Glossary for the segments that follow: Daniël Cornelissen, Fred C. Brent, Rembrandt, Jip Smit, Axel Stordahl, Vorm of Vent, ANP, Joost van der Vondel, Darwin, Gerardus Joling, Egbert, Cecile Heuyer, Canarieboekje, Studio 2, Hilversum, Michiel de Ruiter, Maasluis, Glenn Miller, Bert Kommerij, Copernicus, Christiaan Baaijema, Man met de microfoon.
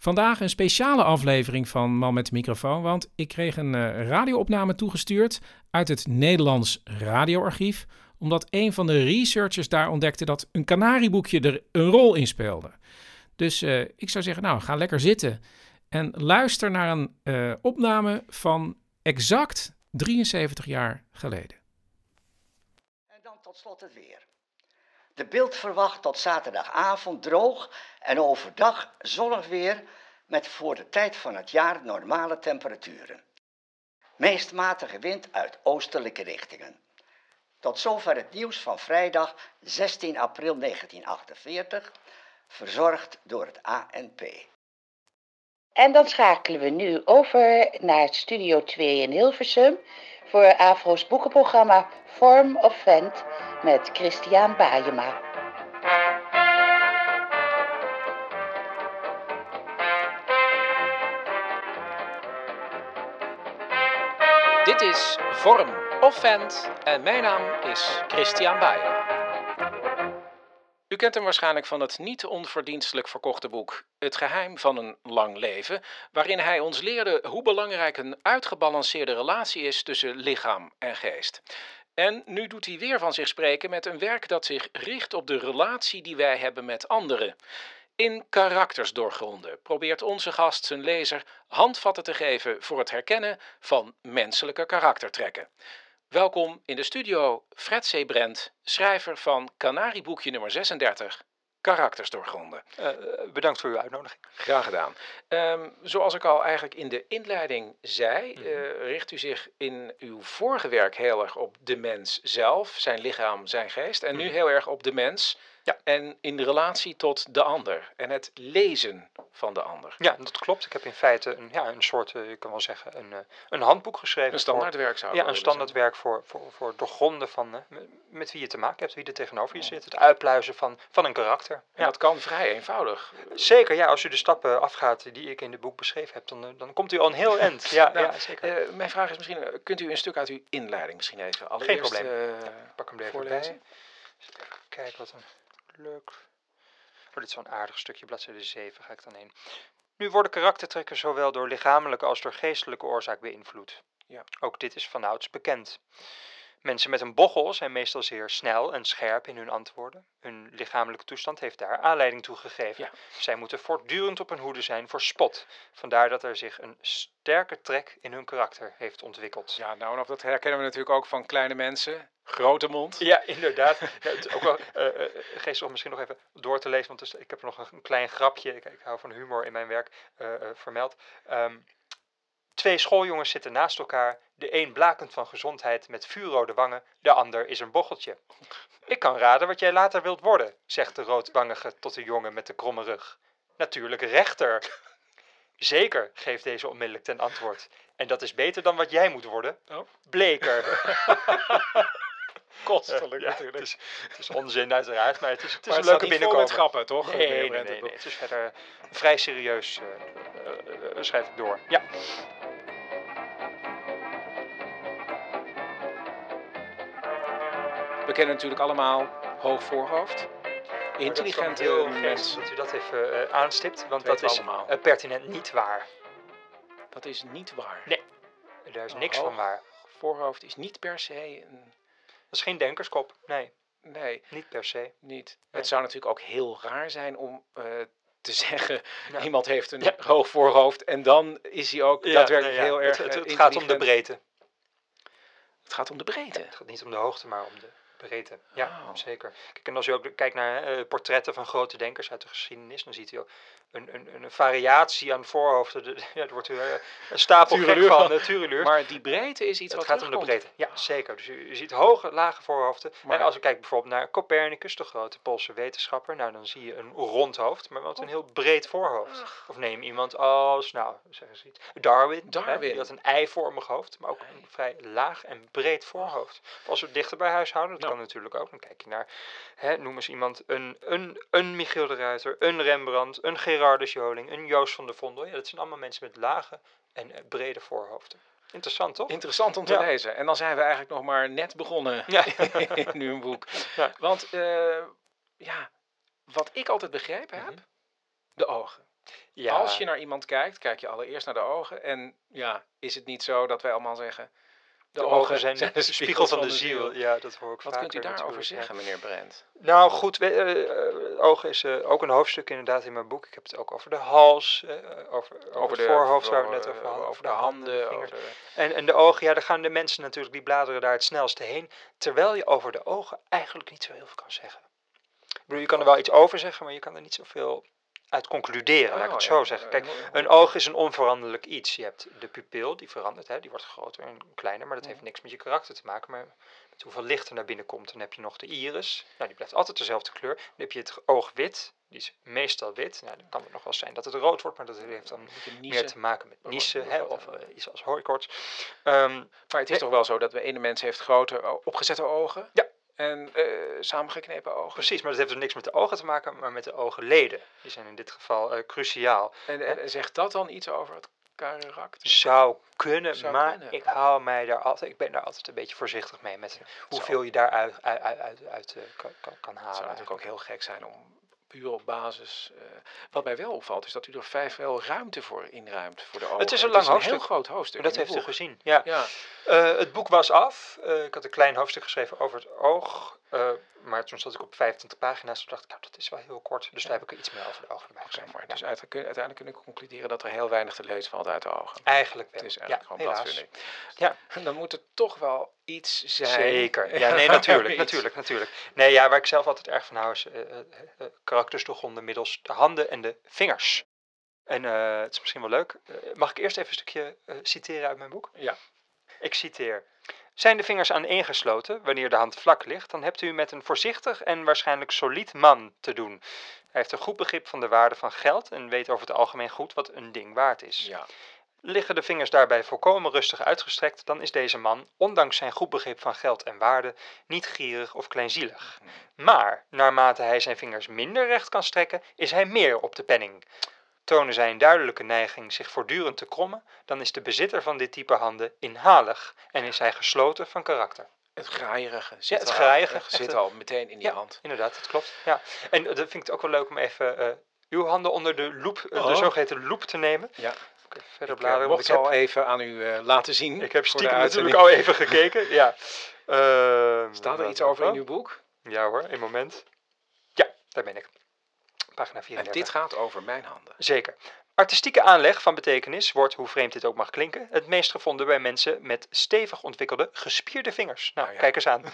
Vandaag een speciale aflevering van Man met de microfoon, want ik kreeg een radioopname toegestuurd uit het Nederlands radioarchief, omdat een van de researchers daar ontdekte dat een Canarieboekje er een rol in speelde. Dus ik zou zeggen, nou, ga lekker zitten en luister naar een opname van exact 73 jaar geleden. En dan tot slot het weer. De beeld verwacht tot zaterdagavond droog en overdag zonnig weer met voor de tijd van het jaar normale temperaturen. Meest matige wind uit oostelijke richtingen. Tot zover het nieuws van vrijdag 16 april 1948, verzorgd door het ANP. En dan schakelen we nu over naar Studio 2 in Hilversum voor AVRO's boekenprogramma Vorm of Vent met Christiaan Baaijema. Dit is Vorm of Vent en mijn naam is Christiaan Baaijema. U kent hem waarschijnlijk van het niet onverdienstelijk verkochte boek Het geheim van een lang leven, waarin hij ons leerde hoe belangrijk een uitgebalanceerde relatie is tussen lichaam en geest. En nu doet hij weer van zich spreken met een werk dat zich richt op de relatie die wij hebben met anderen. In Karakters doorgronden probeert onze gast zijn lezer handvatten te geven voor het herkennen van menselijke karaktertrekken. Welkom in de studio Fred C. Brent, schrijver van Canarieboekje nummer 36, Karakters doorgronden. Bedankt voor uw uitnodiging. Graag gedaan. Zoals ik al eigenlijk in de inleiding zei, richt u zich in uw vorige werk heel erg op de mens zelf, zijn lichaam, zijn geest. En nu heel erg op de mens en in de relatie tot de ander en het lezen van de ander. Ja, dat klopt. Ik heb in feite een soort, je kan wel zeggen, een handboek geschreven. Een standaardwerk zou ik willen zeggen. Ja, een standaardwerk voor doorgronden van met wie je te maken hebt, wie er tegenover je zit. Het uitpluizen van een karakter. En dat kan vrij eenvoudig. Zeker, ja. Als u de stappen afgaat die ik in het boek beschreven heb, dan komt u al een heel eind. Zeker. Mijn vraag is misschien, kunt u een stuk uit uw inleiding misschien even allereerst voorlezen? Geen probleem. Ik pak hem even bij. Kijk wat een... Leuk. Oh, dit is zo'n aardig stukje, bladzijde 7 ga ik dan heen. Nu worden karaktertrekken zowel door lichamelijke als door geestelijke oorzaak beïnvloed. Ja. Ook dit is vanouds bekend. Mensen met een bochel zijn meestal zeer snel en scherp in hun antwoorden. Hun lichamelijke toestand heeft daar aanleiding toe gegeven. Ja. Zij moeten voortdurend op hun hoede zijn voor spot. Vandaar dat er zich een sterke trek in hun karakter heeft ontwikkeld. Ja, nou, dat herkennen we natuurlijk ook van kleine mensen. Grote mond. Ja, inderdaad. Het is ook wel geestig misschien nog even door te lezen, want ik heb nog een klein grapje. Ik hou van humor in mijn werk vermeld. Twee schooljongens zitten naast elkaar, de een blakend van gezondheid met vuurrode wangen, de ander is een bocheltje. Ik kan raden wat jij later wilt worden, zegt de roodwangige tot de jongen met de kromme rug. Natuurlijk rechter. Zeker, geeft deze onmiddellijk ten antwoord. En dat is beter dan wat jij moet worden. Bleker. Kostelijk natuurlijk. Het is onzin uiteraard, maar het is een leuke binnenkomen. Het grappen, toch? Nee. Het is verder vrij serieus, schrijf ik door. Ja. We kennen natuurlijk allemaal hoog voorhoofd. Intelligent heel mens. Dat u dat even aanstipt, want dat is pertinent niet waar. Dat is niet waar? Nee, daar is niks van waar. Voorhoofd is niet per se een... Dat is geen denkerskop, nee. Niet per se. Niet. Nee. Het zou natuurlijk ook heel raar zijn om te zeggen... Nou. Iemand heeft een hoog voorhoofd en dan is hij ook daadwerkelijk heel erg het gaat om de breedte. Het gaat om de breedte? Het gaat niet om de hoogte, maar om de... breedte. Ja, zeker. Kijk, en als u ook kijkt naar portretten van grote denkers uit de geschiedenis, dan ziet u ook een variatie aan voorhoofden. Er wordt een stapel gek van tureluur. Maar die breedte is iets wat terugkomt. Het gaat om de breedte, ja, zeker. Dus u ziet hoge, lage voorhoofden. Maar, en als u kijkt bijvoorbeeld naar Copernicus, de grote Poolse wetenschapper, nou dan zie je een rond hoofd, maar wat een heel breed voorhoofd. Of neem iemand als, Darwin. Die had een eivormig hoofd, maar ook een vrij laag en breed voorhoofd. Als we het dichter bij huis houden, kan natuurlijk ook. Dan kijk je naar, noem eens iemand, een Michiel de Ruiter, een Rembrandt, een Gerardus Joling, een Joost van der Vondel. Ja, dat zijn allemaal mensen met lage en brede voorhoofden. Interessant, toch? Interessant om te lezen. En dan zijn we eigenlijk nog maar net begonnen in uw boek. Ja. Want wat ik altijd begrepen heb, de ogen. Ja. Als je naar iemand kijkt, kijk je allereerst naar de ogen. En ja, is het niet zo dat wij allemaal zeggen... De ogen zijn de spiegel van de ziel. Ja, dat hoor ik vaker. Wat kunt u daarover zeggen, meneer Brent? Nou goed, ogen is ook een hoofdstuk inderdaad in mijn boek. Ik heb het ook over de hals, over het voorhoofd waar we net over hadden. Over de handen. En de ogen, ja, daar gaan de mensen natuurlijk, die bladeren daar het snelste heen. Terwijl je over de ogen eigenlijk niet zo heel veel kan zeggen. Ik bedoel, je kan er wel iets over zeggen, maar je kan er niet zoveel... uit concluderen, laat ik het zo zeggen. Kijk, een oog is een onveranderlijk iets. Je hebt de pupil, die verandert, hè, die wordt groter en kleiner, maar dat heeft niks met je karakter te maken, maar met hoeveel licht er naar binnen komt. Dan heb je nog de iris, nou, die blijft altijd dezelfde kleur. Dan heb je het oog wit, die is meestal wit. Nou, dan kan het nog wel zijn dat het rood wordt, maar dat heeft dan meer te maken met niezen, hè, of iets als hooikoorts. Maar het is toch wel zo dat de ene mens heeft grote, opgezette ogen? Ja. En samengeknepen ogen. Precies, maar dat heeft dus niks met de ogen te maken, maar met de ogenleden. Die zijn in dit geval cruciaal. En zegt dat dan iets over het karakter? Zou kunnen. Ik hou mij daar altijd... Ik ben daar altijd een beetje voorzichtig mee met hoeveel je daaruit kan halen. Het zou natuurlijk ook heel gek zijn om... puur op basis. Wat mij wel opvalt is dat u er 5 wel ruimte voor inruimt voor de ogen. Het is een lang hoofdstuk. Een heel groot hoofdstuk. En dat heeft u gezien. Ja. Ja. Het boek was af. Ik had een klein hoofdstuk geschreven over het oog. Maar toen zat ik op 25 pagina's en dacht ik, nou, dat is wel heel kort. Dus daar heb ik iets meer over de ogen bij geschreven. Okay, dus uiteindelijk kunnen we concluderen dat er heel weinig te lezen valt uit de ogen. Eigenlijk wel. Het is eigenlijk gewoon platfunning. Ja. Dan moet er toch wel iets zijn. Zeker. Ja, nee, natuurlijk. Nee, ja, waar ik zelf altijd erg van hou is karakters doorgronden middels de handen en de vingers. En het is misschien wel leuk. Mag ik eerst even een stukje citeren uit mijn boek? Ja. Ik citeer. Zijn de vingers aaneengesloten, wanneer de hand vlak ligt, dan hebt u met een voorzichtig en waarschijnlijk solied man te doen. Hij heeft een goed begrip van de waarde van geld en weet over het algemeen goed wat een ding waard is. Ja. Liggen de vingers daarbij volkomen rustig uitgestrekt, dan is deze man, ondanks zijn goed begrip van geld en waarde, niet gierig of kleinzielig. Maar, naarmate hij zijn vingers minder recht kan strekken, is hij meer op de penning. Tonen zij een duidelijke neiging zich voortdurend te krommen, dan is de bezitter van dit type handen inhalig en is hij gesloten van karakter. Het graaierige zit al meteen in die hand. Inderdaad, dat klopt. Ja. En dat vind ik het ook wel leuk om even uw handen onder de loep, de zogeheten loep te nemen. Ja. Verder bladeren, want ik heb al even aan u laten zien. Ik heb stiekem natuurlijk al even gekeken. Ja. Staat er iets over in uw boek? Ja hoor, een moment. Ja, daar ben ik. Pagina 34. En dit gaat over mijn handen. Zeker. Artistieke aanleg van betekenis wordt, hoe vreemd dit ook mag klinken, het meest gevonden bij mensen met stevig ontwikkelde gespierde vingers. Nou, kijk eens aan.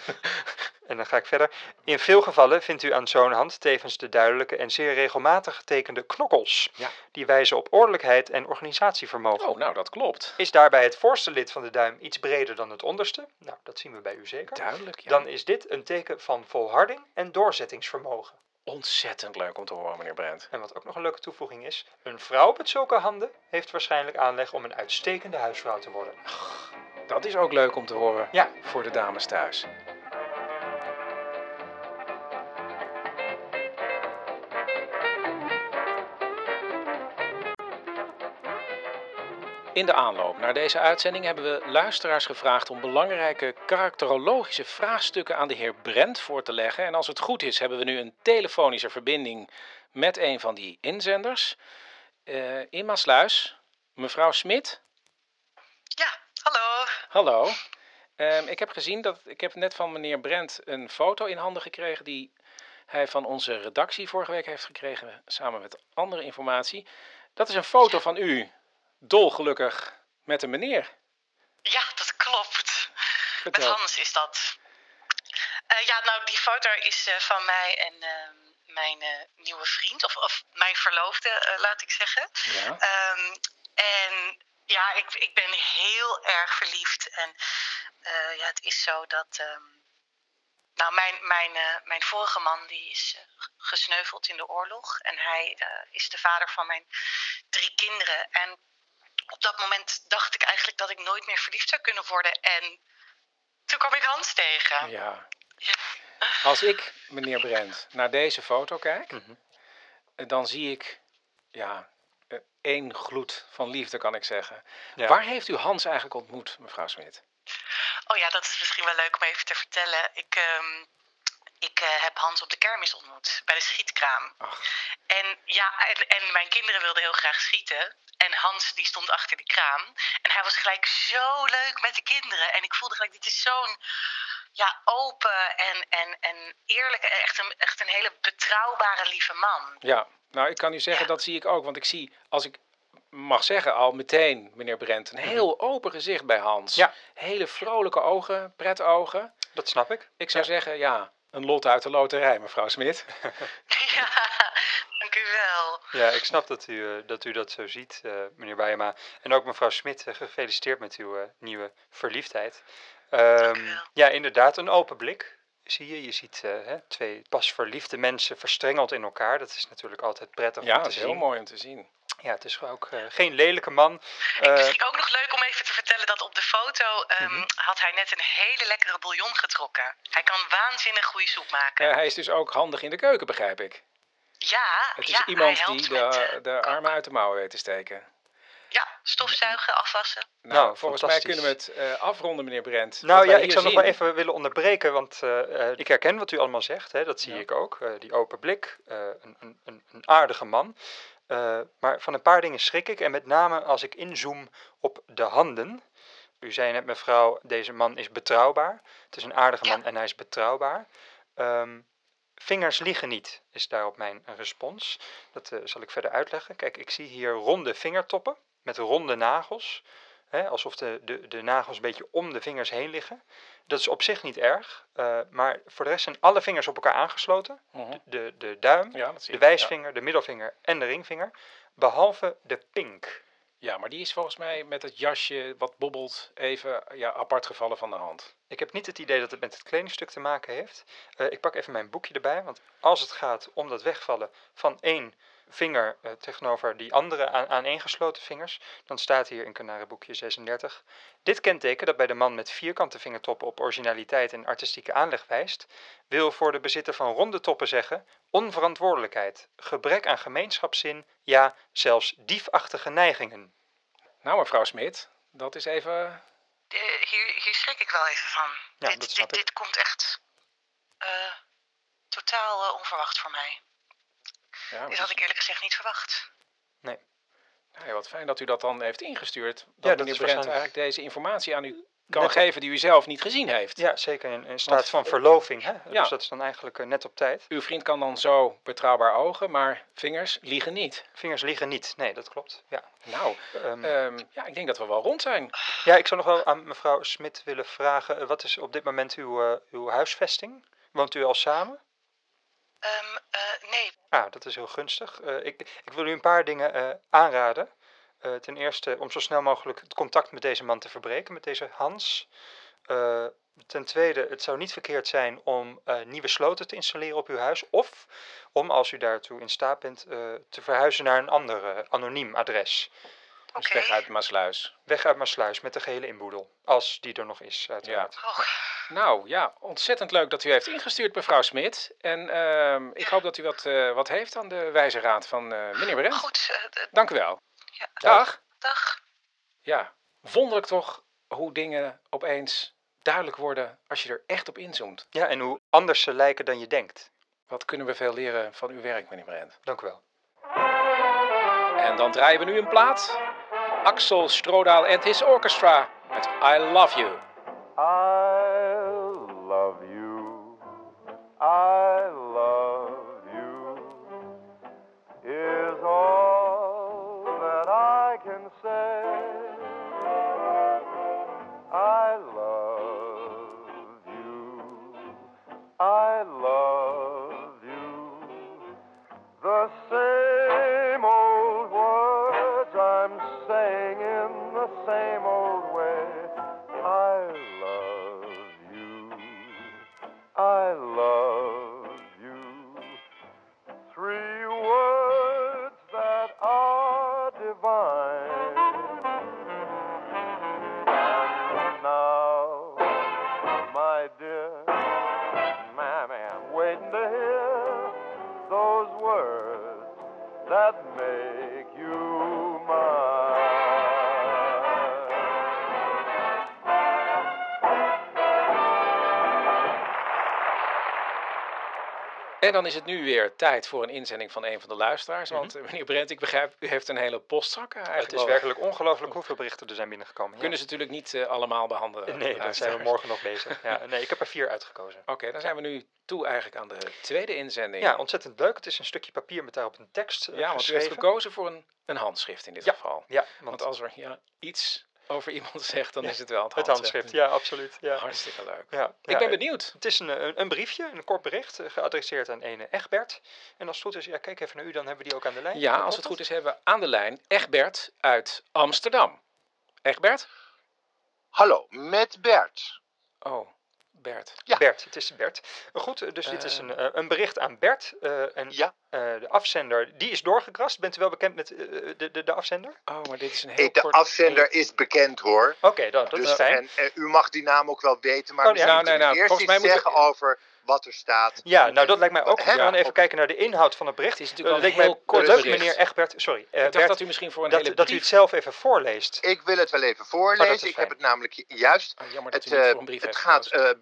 En dan ga ik verder. In veel gevallen vindt u aan zo'n hand tevens de duidelijke en zeer regelmatig getekende knokkels. Ja. Die wijzen op ordelijkheid en organisatievermogen. Oh, nou dat klopt. Is daarbij het voorste lid van de duim iets breder dan het onderste? Nou, dat zien we bij u zeker. Duidelijk, ja. Dan is dit een teken van volharding en doorzettingsvermogen. Ontzettend leuk om te horen, meneer Brent. En wat ook nog een leuke toevoeging is, een vrouw met zulke handen heeft waarschijnlijk aanleg om een uitstekende huisvrouw te worden. Ach, dat is ook leuk om te horen voor de dames thuis. In de aanloop naar deze uitzending hebben we luisteraars gevraagd om belangrijke karakterologische vraagstukken aan de heer Brent voor te leggen. En als het goed is, hebben we nu een telefonische verbinding met een van die inzenders. In Maasluis, mevrouw Smit. Ja, hallo. Hallo. Ik heb gezien dat ik heb net van meneer Brent een foto in handen gekregen die hij van onze redactie vorige week heeft gekregen, samen met andere informatie. Dat is een foto van u. Dolgelukkig met een meneer. Ja, dat klopt. Met Hans is dat. Nou, die foto is van mij en mijn nieuwe vriend. Of mijn verloofde, laat ik zeggen. Ja. Ik ben heel erg verliefd. En het is zo dat... mijn vorige man die is gesneuveld in de oorlog. En hij is de vader van mijn 3 kinderen. En... op dat moment dacht ik eigenlijk dat ik nooit meer verliefd zou kunnen worden. En toen kwam ik Hans tegen. Ja. Als ik, meneer Brent, naar deze foto kijk... dan zie ik 1 gloed van liefde, kan ik zeggen. Ja. Waar heeft u Hans eigenlijk ontmoet, mevrouw Smit? Oh ja, dat is misschien wel leuk om even te vertellen. Ik Ik heb Hans op de kermis ontmoet, bij de schietkraam. Ach. En ja, en mijn kinderen wilden heel graag schieten. En Hans die stond achter de kraam. En hij was gelijk zo leuk met de kinderen. En ik voelde gelijk, dit is zo'n... Ja, open en eerlijk. Echt een hele betrouwbare, lieve man. Ja, nou ik kan u zeggen, dat zie ik ook. Want ik zie, als ik mag zeggen al meteen, meneer Brent... een heel open gezicht bij Hans. Ja. Hele vrolijke ogen, pretogen. Dat snap ik. Ik zou zeggen, een lot uit de loterij, mevrouw Smit. Ja, dank u wel. Ja, ik snap dat u dat zo ziet, meneer Baaijema. En ook mevrouw Smit, gefeliciteerd met uw nieuwe verliefdheid. Ja, inderdaad, een open blik zie je. Je ziet twee pas verliefde mensen verstrengeld in elkaar. Dat is natuurlijk altijd prettig om te zien. Ja, dat is heel mooi om te zien. Ja, het is ook geen lelijke man. En misschien ook nog leuk om even te vertellen dat op de foto had hij net een hele lekkere bouillon getrokken. Hij kan waanzinnig goede soep maken. Hij is dus ook handig in de keuken, begrijp ik. Ja, het is iemand die de armen uit de mouwen weet te steken. Ja, stofzuigen, afwassen. Nou, volgens mij kunnen we het afronden, meneer Brent. Nou ja, ik zou nog wel even willen onderbreken, want ik herken wat u allemaal zegt. Hè, dat zie ik ook. Die open blik, een aardige man. Maar van een paar dingen schrik ik. En met name als ik inzoom op de handen. U zei net, mevrouw, deze man is betrouwbaar. Het is een aardige man en hij is betrouwbaar. Vingers liegen niet, is daarop mijn respons. Dat zal ik verder uitleggen. Kijk, ik zie hier ronde vingertoppen met ronde nagels. Hè, alsof de nagels een beetje om de vingers heen liggen. Dat is op zich niet erg. Maar voor de rest zijn alle vingers op elkaar aangesloten. De duim, de wijsvinger, de middelvinger en de ringvinger. Behalve de pink. Ja, maar die is volgens mij met het jasje wat bobbelt even apart gevallen van de hand. Ik heb niet het idee dat het met het kledingstuk te maken heeft. Ik pak even mijn boekje erbij. Want als het gaat om dat wegvallen van één vinger tegenover die andere aaneengesloten vingers, dan staat hier in Canarieboekje 36. Dit kenteken dat bij de man met vierkante vingertoppen op originaliteit en artistieke aanleg wijst, wil voor de bezitter van ronde toppen zeggen onverantwoordelijkheid, gebrek aan gemeenschapszin, ja, zelfs diefachtige neigingen. Nou, mevrouw Smit, dat is even... Hier schrik ik wel even van. Ja, dit komt echt totaal onverwacht voor mij. Ja, dit had ik eerlijk gezegd niet verwacht. Nee. Nou ja, wat fijn dat u dat dan heeft ingestuurd. Dat meneer Brent eigenlijk deze informatie aan u kan geven die u zelf niet gezien heeft. Ja, zeker in staat van verloving. Hè? Ja. Dus dat is dan eigenlijk net op tijd. Uw vriend kan dan zo betrouwbaar ogen, maar vingers liegen niet. Vingers liegen niet, nee, dat klopt. Ja. Nou, ik denk dat we wel rond zijn. Ja, ik zou nog wel aan mevrouw Smit willen vragen. Wat is op dit moment uw huisvesting? Woont u al samen? Nee. Ah, dat is heel gunstig. Ik wil u een paar dingen aanraden. Ten eerste om zo snel mogelijk het contact met deze man te verbreken, met deze Hans. Ten tweede, het zou niet verkeerd zijn om nieuwe sloten te installeren op uw huis. Of om, als u daartoe in staat bent, te verhuizen naar een ander anoniem adres. Okay. Dus weg uit Maasluis. Weg uit Maasluis, met de gehele inboedel. Als die er nog is, uiteraard. Ja. Oh. Nou ja, ontzettend leuk dat u heeft ingestuurd, mevrouw Smit. En ik hoop dat u wat heeft aan de wijze raad van meneer Brent. Goed. Dank u wel. Ja. Dag. Dag. Ja, wonderlijk toch hoe dingen opeens duidelijk worden als je er echt op inzoomt. Ja, en hoe anders ze lijken dan je denkt. Wat kunnen we veel leren van uw werk, meneer Brent. Dank u wel. En dan draaien we nu een plaat. Axel Stordahl and his orchestra met I Love You. I love you is all that I can say. I love you, I love you. The same old words I'm saying in the same old way. I love you, I love you. En dan is het nu weer tijd voor een inzending van een van de luisteraars. Want meneer Brent, ik begrijp, u heeft een hele postzak eigenlijk. Het is werkelijk ongelooflijk hoeveel berichten er zijn binnengekomen. Ja. Kunnen ze natuurlijk niet allemaal behandelen. Nee, daar zijn we morgen nog bezig. Ja, nee, ik heb er 4 uitgekozen. Oké, dan zijn we nu toe eigenlijk aan de tweede inzending. Ja, ontzettend leuk. Het is een stukje papier met daarop een tekst geschreven. Ja, want u heeft gekozen voor een handschrift in dit geval. Ja, want als er iets over iemand zegt, dan is het wel het handschrift. Ja, absoluut. Ja. Hartstikke leuk. Ja, ik ben benieuwd. Het is een briefje, een kort bericht, geadresseerd aan ene Egbert. En als het goed is, kijk even naar u, dan hebben we die ook aan de lijn. Ja, als het goed is, hebben we aan de lijn Egbert uit Amsterdam. Egbert? Hallo, met Bert. Oh, Bert. Ja, Bert. Het is Bert. Goed, dus dit is een bericht aan Bert. De afzender, die is doorgekrast. Bent u wel bekend met de afzender? Oh, maar dit is een heel kort... De afzender is bekend, hoor. Oké, dat is fijn. En u mag die naam ook wel weten, maar eerst iets zeggen over wat er staat. Ja, nou dat lijkt mij ook. We gaan even kijken naar de inhoud van het bericht. Het is natuurlijk wel een heel kort leuk, meneer Egbert. Sorry, ik dacht Bert, dat u misschien voor een hele dat u het zelf even voorleest. Ik wil het wel even voorlezen. Ik heb het namelijk juist. Jammer dat u niet voor een brief heeft. Het gaat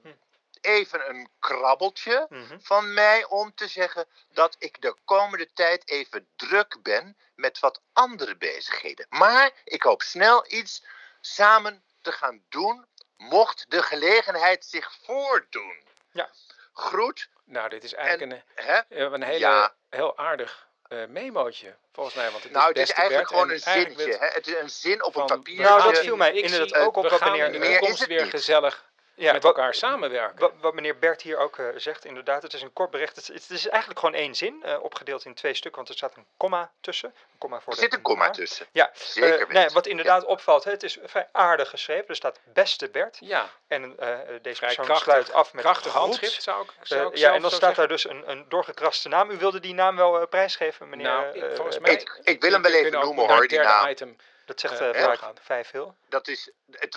even een krabbeltje van mij om te zeggen dat ik de komende tijd even druk ben met wat andere bezigheden. Maar ik hoop snel iets samen te gaan doen, mocht de gelegenheid zich voordoen. Ja. Groet. Nou, dit is eigenlijk een hele, heel aardig memootje, volgens mij. Want het is eigenlijk Bert, gewoon een zinnetje. Het is een zin op een papier. Nou, dat viel mij inderdaad ook op dat meneer in de komst weer gezellig met elkaar samenwerken. Wat meneer Bert hier ook zegt, inderdaad, het is een kort bericht. Het is eigenlijk gewoon één zin, opgedeeld in 2 stukken, want er staat een komma tussen. Er zit een komma tussen. Ja, zeker. Wat inderdaad opvalt, het is vrij aardig geschreven. Er staat beste Bert. Ja. En deze persoon sluit af met krachtig handschrift, zou ik en dan staat daar dus een doorgekraste naam. U wilde die naam wel prijsgeven, meneer? Nou, volgens mij... Ik wil hem wel even noemen, hoor, die naam. Dat zegt vijf heel. Het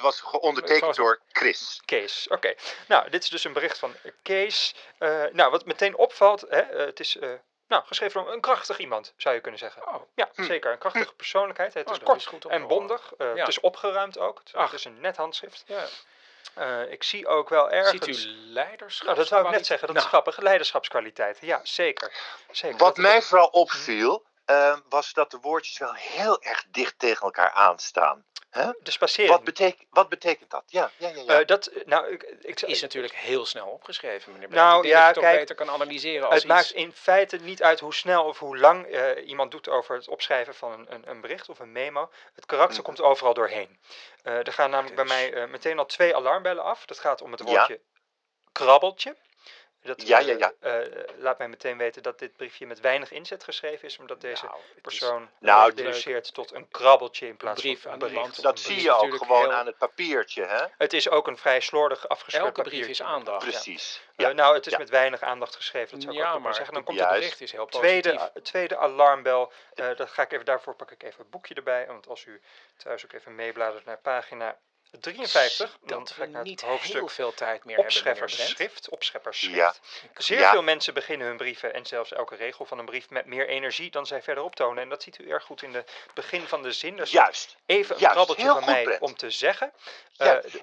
was geondertekend door Chris. Kees, oké. Nou, dit is dus een bericht van Kees. Wat meteen opvalt, het is... geschreven door een krachtig iemand, zou je kunnen zeggen. Oh. Ja, zeker. Een krachtige persoonlijkheid. Het is kort en bondig. Het is opgeruimd ook. Het is een net handschrift. Ja. Ik zie ook wel ergens... Ziet u leiderschap? Dat zou ik net zeggen. Dat is grappig. Leiderschapskwaliteiten. Ja, zeker. Wat mij vooral opviel, was dat de woordjes wel heel erg dicht tegen elkaar aanstaan. De spacering. Wat betekent dat? Ja. Het is natuurlijk heel snel opgeschreven, meneer Brent. Nou, dat je toch beter kan analyseren als iets... maakt in feite niet uit hoe snel of hoe lang iemand doet over het opschrijven van een bericht of een memo. Het karakter komt overal doorheen. Er gaan namelijk bij mij meteen al 2 alarmbellen af. Dat gaat om het woordje krabbeltje. Laat mij meteen weten dat dit briefje met weinig inzet geschreven is, omdat deze persoon reduceert tot een krabbeltje in plaats van een bericht. Dat zie je ook gewoon aan het papiertje, hè? Het is ook een vrij slordig afgescheurd papiertje. Elke brief is aandacht. Precies. Ja. Het is met weinig aandacht geschreven, dat zou ik ook maar zeggen. Dan komt het bericht, is heel positief. Tweede alarmbel, daarvoor pak ik even het boekje erbij, want als u thuis ook even meebladert naar pagina 53, dan ga ik naar het hoofdstuk heel veel tijd meer opscheppersschrift. Ja. Zeer veel mensen beginnen hun brieven en zelfs elke regel van een brief met meer energie dan zij verder optonen. En dat ziet u erg goed in het begin van de zin. Dus even een krabbeltje heel van mij Brent. Om te zeggen.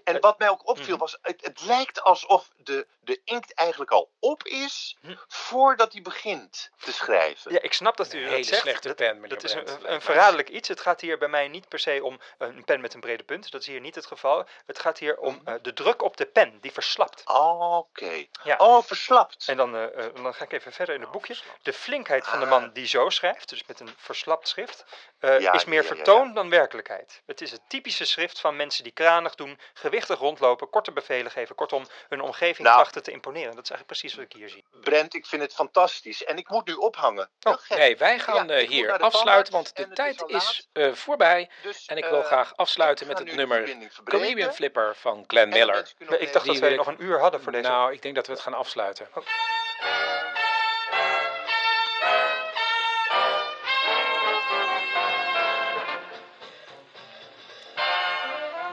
En wat mij ook opviel was, het lijkt alsof de inkt eigenlijk al op is voordat hij begint te schrijven. Ja, ik snap dat u dat zegt. Slechte pen, meneer Brent. Dat is een verraderlijk iets. Het gaat hier bij mij niet per se om een pen met een brede punt. Dat is hier niet het geval. Het gaat hier om de druk op de pen, die verslapt. Oké. Ja. Verslapt. En dan ga ik even verder in het boekje. De flinkheid van de man die zo schrijft, dus met een verslapt schrift, is meer vertoon dan werkelijkheid. Het is het typische schrift van mensen die kranig doen, gewichtig rondlopen, korte bevelen geven, kortom hun omgeving trachten te imponeren. Dat is eigenlijk precies wat ik hier zie. Brent, ik vind het fantastisch. En ik moet nu ophangen. Wij gaan hier afsluiten, want de tijd is voorbij. Dus, en ik wil graag afsluiten met het nummer Comedian Flipper van Glenn Miller. Ik dacht dat wij nog een uur hadden voor deze. Nou, ik denk dat we het gaan afsluiten. Oh.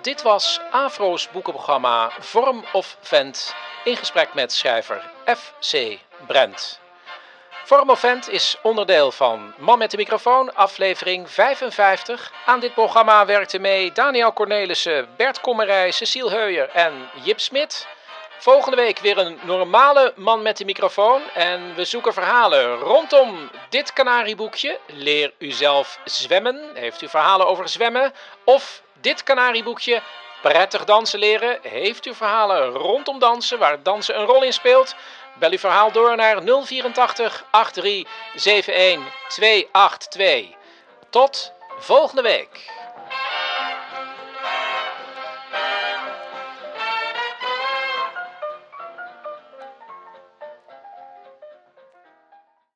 Dit was Afro's boekenprogramma Vorm of Vent in gesprek met schrijver F.C. Brent. Vorm of Vent is onderdeel van Man met de microfoon, aflevering 55. Aan dit programma werkten mee Daniël Cornelissen, Bert Kommerij, Cecile Heuyer en Jip Smit. Volgende week weer een normale man met de microfoon. En we zoeken verhalen rondom dit Canarieboekje. Leer u zelf zwemmen. Heeft u verhalen over zwemmen? Of dit Canarieboekje. Prettig dansen leren. Heeft u verhalen rondom dansen, waar dansen een rol in speelt? Bel uw verhaal door naar 084 83 71 282. Tot volgende week.